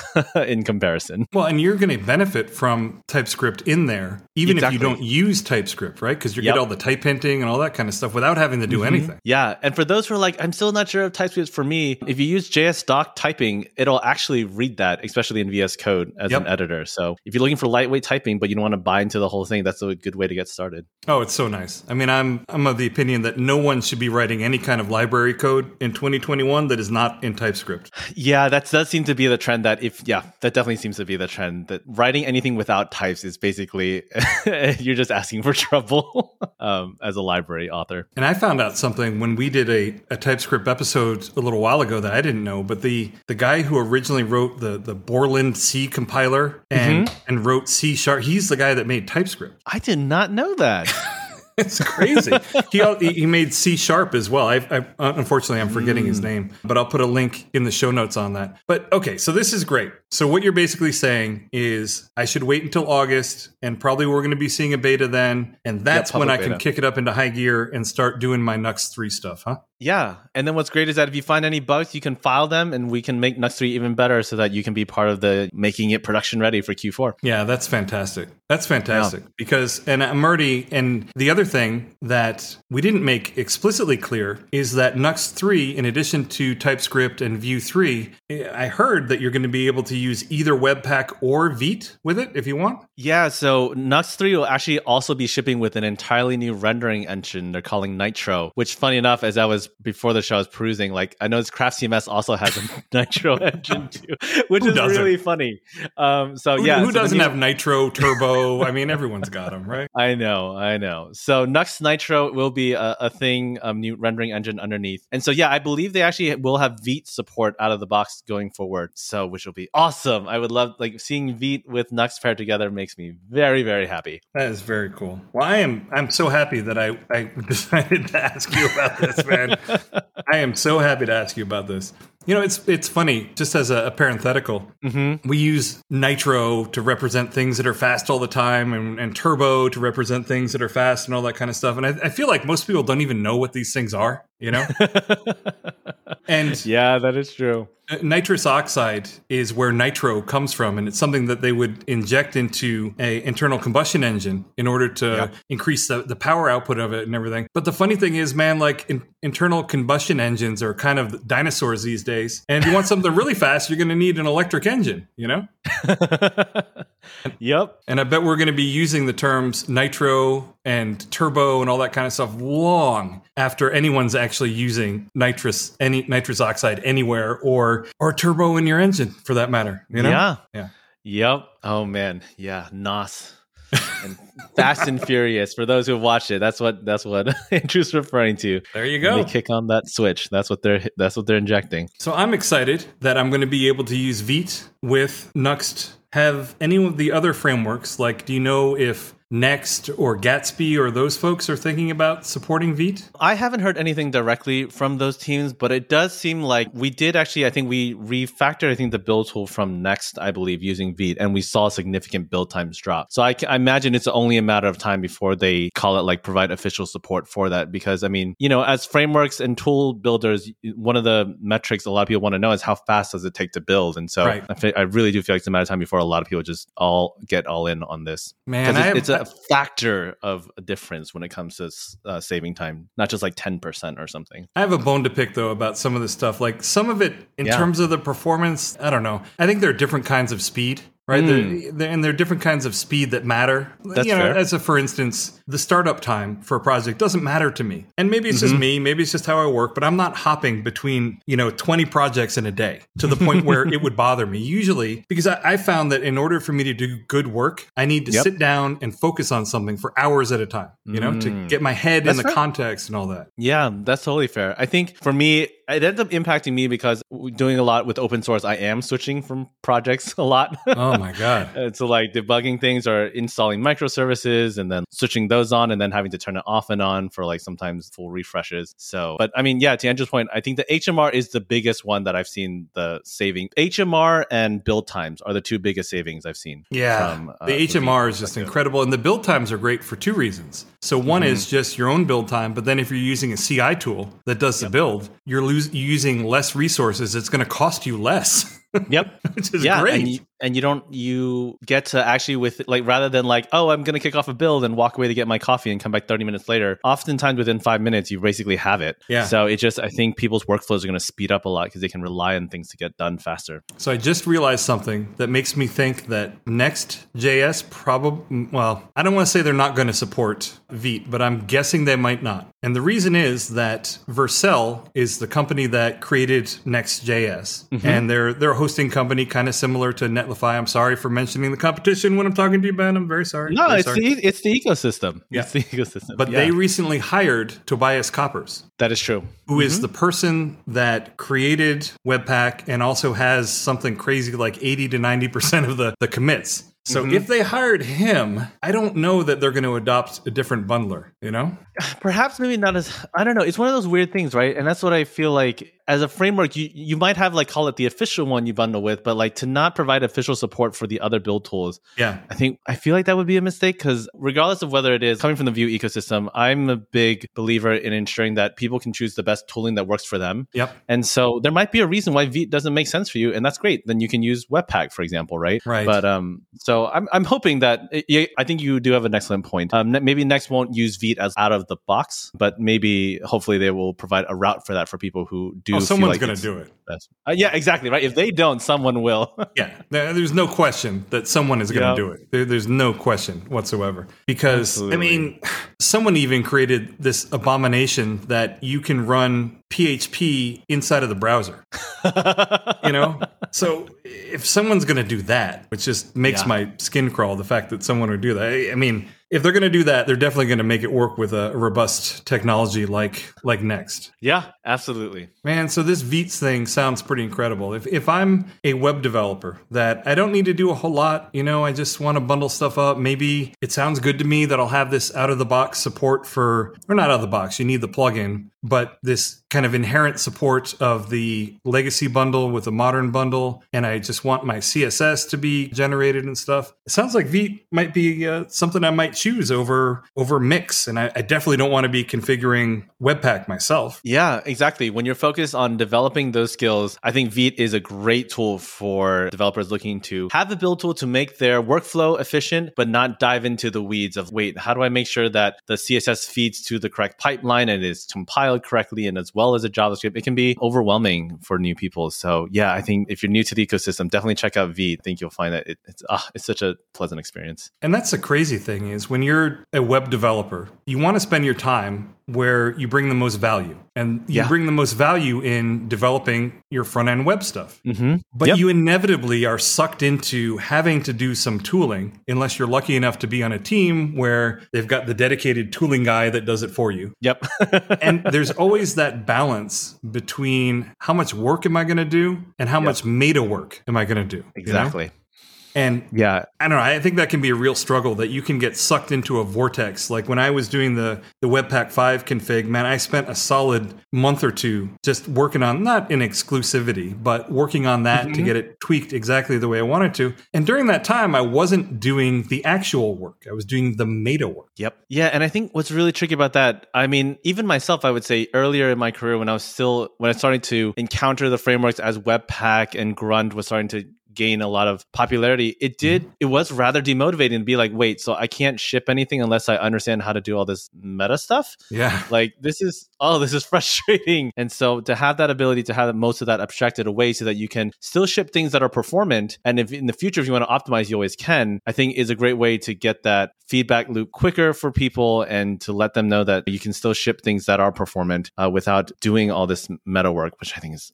in comparison. Well, and you're going to benefit from TypeScript in there, even if you don't use TypeScript, right? Because you get all the type hinting and all that kind of stuff without having to do anything. Yeah. And for those who are like, I'm still not sure if TypeScript is for me, if you use JS doc typing, it'll actually read that, especially in VS Code as an editor. So if you're looking for lightweight typing, but you don't want to bind to the whole thing, that's a good way to get started. Oh, it's so nice. I mean, I'm of the opinion that no one should be writing any kind of library code in 2021 that is not in TypeScript. Yeah, that does seem to be the trend that definitely seems to be the trend that writing anything without types is basically you're just asking for trouble as a library author. And I found out something when we did a TypeScript episode a little while ago that I didn't know, but the guy who originally wrote the Borland C compiler and wrote C#, he's the guy that made TypeScript. I did not know that. It's crazy. He made C# as well. I unfortunately, I'm forgetting his name, but I'll put a link in the show notes on that. But okay, so this is great. So what you're basically saying is I should wait until August, and probably we're going to be seeing a beta then, and that's when I can kick it up into high gear and start doing my Nuxt 3 stuff, huh? Yeah, and then what's great is that if you find any bugs, you can file them, and we can make Nuxt 3 even better so that you can be part of the making it production ready for Q4. Yeah, that's fantastic. That's fantastic because, and I'm already, and the other thing that we didn't make explicitly clear is that Nuxt 3, in addition to TypeScript and Vue 3, I heard that you're going to be able to use either Webpack or Vite with it if you want. Yeah, so Nuxt 3 will actually also be shipping with an entirely new rendering engine they're calling Nitro, which funny enough, as I was before the show, I was perusing, like I noticed Craft CMS also has a Nitro engine too, which is really funny. Who doesn't have Nitro, Turbo? I mean, everyone's got them, right? I know. So Nuxt Nitro will be a thing, a new rendering engine underneath. And so, yeah, I believe they actually will have Vite support out of the box going forward. So, which will be awesome. I would love, like, seeing Vite with Nuxt paired together makes me very, very happy. That is very cool. Well, I'm so happy that I decided to ask you about this, man. I am so happy to ask you about this. You know, it's funny, just as a parenthetical, we use Nitro to represent things that are fast all the time and Turbo to represent things that are fast and all that kind of stuff. And I feel like most people don't even know what these things are, you know? And yeah, that is true. Nitrous oxide is where Nitro comes from, and it's something that they would inject into an internal combustion engine in order to increase the power output of it and everything. But the funny thing is, man, like internal combustion engines are kind of dinosaurs these days. And if you want something really fast, you're going to need an electric engine, you know? Yep. And I bet we're going to be using the terms Nitro and Turbo and all that kind of stuff long after anyone's actually using nitrous oxide anywhere or turbo in your engine for that matter, you know? Yeah. Yep. Oh man. Yeah. NOS. And Fast and Furious. For those who have watched it, that's what Andrew's referring to. There you go. They kick on that switch. That's what they're injecting. So I'm excited that I'm going to be able to use Vite with Nuxt. Have any of the other frameworks, like, do you know if Next or Gatsby or those folks are thinking about supporting Vite? I haven't heard anything directly from those teams, but it does seem like we did actually, I think we refactored, the build tool from Next, I believe, using Vite, and we saw significant build times drop. So I imagine it's only a matter of time before they call it, like, provide official support for that. Because, I mean, you know, as frameworks and tool builders, one of the metrics a lot of people want to know is how fast does it take to build? And so right. I really do feel like it's a matter of time before a lot of people just all get all in on this. Man, it's a factor of a difference when it comes to saving time, not just like 10% or something. I have a bone to pick, though, about some of this stuff. Like, some of it in terms of the performance, I don't know. I think there are different kinds of speed, right? And there are different kinds of speed that matter. That's fair. As a, for instance, the startup time for a project doesn't matter to me. And maybe it's just me, maybe it's just how I work, but I'm not hopping between, 20 projects in a day to the point where it would bother me. Usually, because I found that in order for me to do good work, I need to sit down and focus on something for hours at a time, to get my head in the context and all that. Yeah, that's totally fair. I think for me, it ends up impacting me because doing a lot with open source, I am switching from projects a lot. Oh my God. So like debugging things or installing microservices and then switching those on and then having to turn it off and on for like sometimes full refreshes. So, but I mean, yeah, to Andrew's point, I think the HMR is the biggest one that I've seen the saving. HMR and build times are the two biggest savings I've seen. Yeah. The HMR is just incredible. And the build times are great for two reasons. So one is just your own build time, but then if you're using a CI tool that does the build, you're using less resources. It's going to cost you less. Which is great. And you get to actually with like, rather than like, oh, I'm going to kick off a build and walk away to get my coffee and come back 30 minutes later. Oftentimes within 5 minutes, you basically have it. Yeah. So it just, I think people's workflows are going to speed up a lot because they can rely on things to get done faster. So I just realized something that makes me think that Next.js probably, well, I don't want to say they're not going to support Vite, but I'm guessing they might not. And the reason is that Vercel is the company that created Next.js and they're a hosting company kind of similar to Netlify. I'm sorry for mentioning the competition when I'm talking to you, Ben. I'm very sorry. No, it's the ecosystem. Yeah. It's the ecosystem. But they recently hired Tobias Coppers. That is true. Who is the person that created Webpack and also has something crazy like 80 to 90% of the commits. So if they hired him, I don't know that they're going to adopt a different bundler, Perhaps maybe not as, I don't know. It's one of those weird things, right? And that's what I feel like as a framework, you might have like, call it the official one you bundle with, but like to not provide official support for the other build tools. Yeah. I feel like that would be a mistake because regardless of whether it is coming from the Vue ecosystem, I'm a big believer in ensuring that people can choose the best tooling that works for them. Yep. And so there might be a reason why Vite doesn't make sense for you. And that's great. Then you can use Webpack, for example, right? Right. But, so I'm hoping that I think you do have an excellent point. Maybe Next won't use Vite as out of the box, but maybe hopefully they will provide a route for that for people who do. Oh, someone's going to do it. Yeah, exactly. Right. If they don't, someone will. There's no question that someone is going to do it. There's no question whatsoever because absolutely. I mean, someone even created this abomination that you can run PHP inside of the browser. So if someone's going to do that, which just makes my skin crawl, the fact that someone would do that. I mean, if they're going to do that, they're definitely going to make it work with a robust technology like Next. Yeah, absolutely. Man, so this Vite thing sounds pretty incredible. If I'm a web developer that I don't need to do a whole lot, I just want to bundle stuff up. Maybe it sounds good to me that I'll have this out-of-the-box support for, or not out-of-the-box, you need the plugin, but this kind of inherent support of the legacy bundle with the modern bundle, and I just want my CSS to be generated and stuff. It sounds like Vite might be something I might choose over Mix, and I definitely don't want to be configuring Webpack myself. Yeah, exactly. When you're focused on developing those skills, I think Vite is a great tool for developers looking to have a build tool to make their workflow efficient, but not dive into the weeds of, wait, how do I make sure that the CSS feeds to the correct pipeline and is compiled correctly and as well as a JavaScript? It can be overwhelming for new people. So yeah, I think if you're new to the ecosystem, definitely check out Vite. I think you'll find that it's such a pleasant experience. And that's the crazy thing is when you're a web developer, you want to spend your time where you bring the most value. And you bring the most value in developing your front-end web stuff. Mm-hmm. But you inevitably are sucked into having to do some tooling, unless you're lucky enough to be on a team where they've got the dedicated tooling guy that does it for you. Yep. And there's always that balance between how much work am I going to do and how much meta work am I going to do? Exactly. You know? And I don't know, I think that can be a real struggle, that you can get sucked into a vortex. Like when I was doing the Webpack 5 config, man, I spent a solid month or two just working on, not in exclusivity, but working on that to get it tweaked exactly the way I wanted to. And during that time, I wasn't doing the actual work. I was doing the meta work. Yep. Yeah. And I think what's really tricky about that, I mean, even myself, I would say earlier in my career when I started to encounter the frameworks as Webpack and Grunt was starting to gain a lot of popularity, it was rather demotivating to be like, wait, so I can't ship anything unless I understand how to do all this meta stuff? Yeah. Like this is frustrating. And so to have that ability to have most of that abstracted away so that you can still ship things that are performant, and if in the future, if you want to optimize, you always can, I think is a great way to get that feedback loop quicker for people and to let them know that you can still ship things that are performant without doing all this meta work, which I think is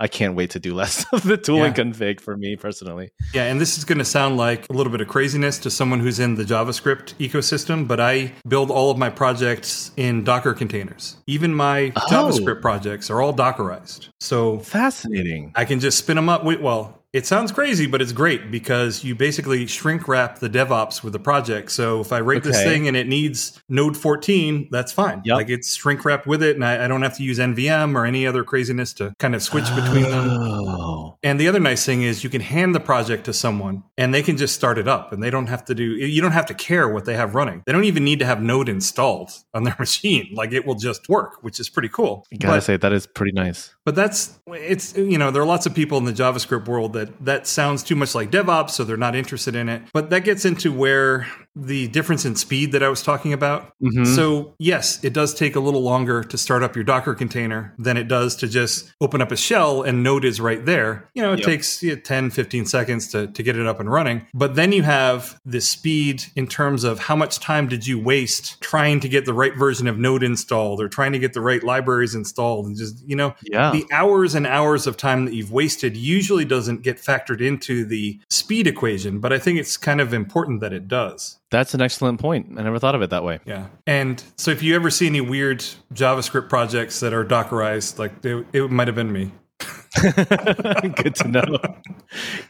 I can't wait to do less of the tooling config for me personally. Yeah, and this is going to sound like a little bit of craziness to someone who's in the JavaScript ecosystem, but I build all of my projects in Docker containers. Even my JavaScript projects are all Dockerized. So fascinating. I can just spin them up. Well, it sounds crazy, but it's great because you basically shrink wrap the DevOps with the project. So if I write this thing and it needs Node 14, that's fine. Yep. Like it's shrink wrapped with it, and I don't have to use NVM or any other craziness to kind of switch between them. And the other nice thing is you can hand the project to someone and they can just start it up, and you don't have to care what they have running. They don't even need to have Node installed on their machine. Like it will just work, which is pretty cool. You gotta say that is pretty nice. But there are lots of people in the JavaScript world that sounds too much like DevOps, so they're not interested in it. But that gets into where the difference in speed that I was talking about. Mm-hmm. So yes, it does take a little longer to start up your Docker container than it does to just open up a shell and Node is right there. You know, it takes 10, 15 seconds to get it up and running. But then you have the speed in terms of how much time did you waste trying to get the right version of Node installed or trying to get the right libraries installed, and just, you know, the hours and hours of time that you've wasted usually doesn't get factored into the speed equation. But I think it's kind of important that it does. That's an excellent point. I never thought of it that way. Yeah. And so if you ever see any weird JavaScript projects that are Dockerized, like it might have been me. Good to know.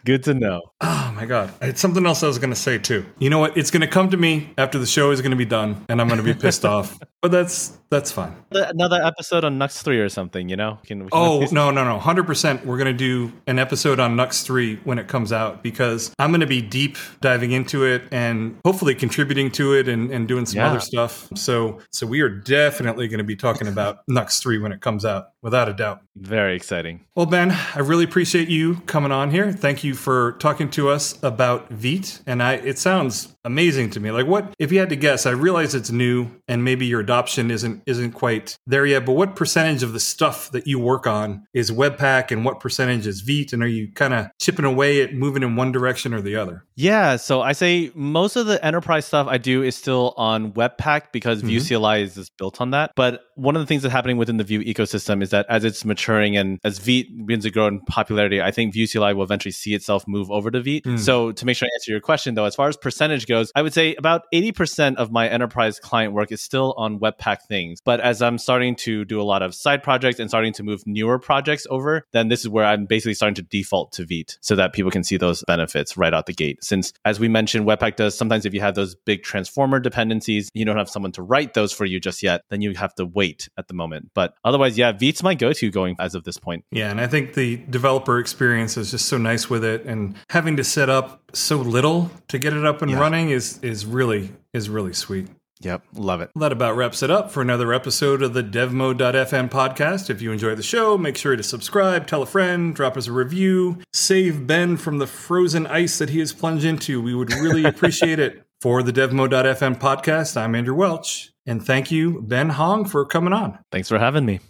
Good to know. Oh my God. It's something else I was going to say too. You know what? It's going to come to me after the show is going to be done and I'm going to be pissed off, but that's fine. Another episode on Nuxt 3 or something, you know? No. 100%. We're going to do an episode on Nuxt 3 when it comes out, because I'm going to be deep diving into it and hopefully contributing to it and doing some other stuff. So we are definitely going to be talking about Nuxt 3 when it comes out, without a doubt. Very exciting. Well, Ben, I really appreciate you coming on here. Thank you for talking to us about Vite. And it sounds amazing to me. Like, what if you had to guess? I realize it's new and maybe your adoption isn't quite there yet, but what percentage of the stuff that you work on is Webpack and what percentage is Vite? And are you kind of chipping away at moving in one direction or the other? Yeah, so I say most of the enterprise stuff I do is still on Webpack, because Vue CLI is just built on that. But one of the things that's happening within the Vue ecosystem is that as it's maturing and as Vite begins to grow in popularity, I think Vue CLI will eventually see itself move over to Vite. So to make sure I answer your question, though, as far as percentage goes, I would say about 80% of my enterprise client work is still on Webpack things. But as I'm starting to do a lot of side projects and starting to move newer projects over, then this is where I'm basically starting to default to Vite so that people can see those benefits right out the gate. Since, as we mentioned, Webpack does sometimes, if you have those big transformer dependencies, you don't have someone to write those for you just yet, then you have to wait at the moment. But otherwise, Vite's my go-to going as of this point. Yeah, and I think the developer experience is just so nice with it, and having to set up so little to get it up and running is really sweet. Yep, love it. That about wraps it up for another episode of the devmode.fm podcast. If you enjoy the show, make sure to subscribe, tell a friend, drop us a review, save Ben from the frozen ice that he is plunged into. We would really appreciate it. For the devmode.fm podcast, I'm Andrew Welch, and thank you, Ben Hong, for coming on. Thanks for having me.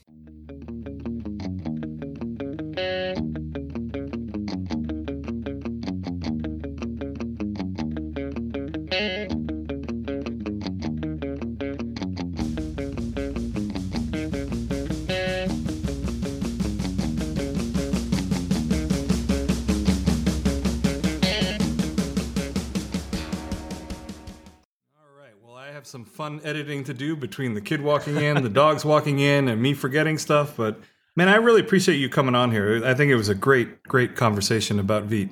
some fun editing to do between the kid walking in, the dogs walking in, and me forgetting stuff. But man, I really appreciate you coming on here. I think it was a great conversation about Vite.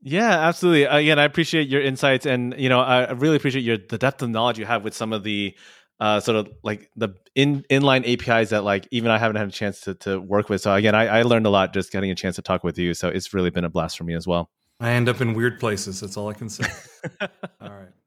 Yeah, absolutely. Again, I appreciate your insights, and I really appreciate the depth of knowledge you have with some of the sort of like the inline APIs that like even I haven't had a chance to work with. So again, I learned a lot just getting a chance to talk with you. So it's really been a blast for me as well. I end up in weird places. That's all I can say. All right.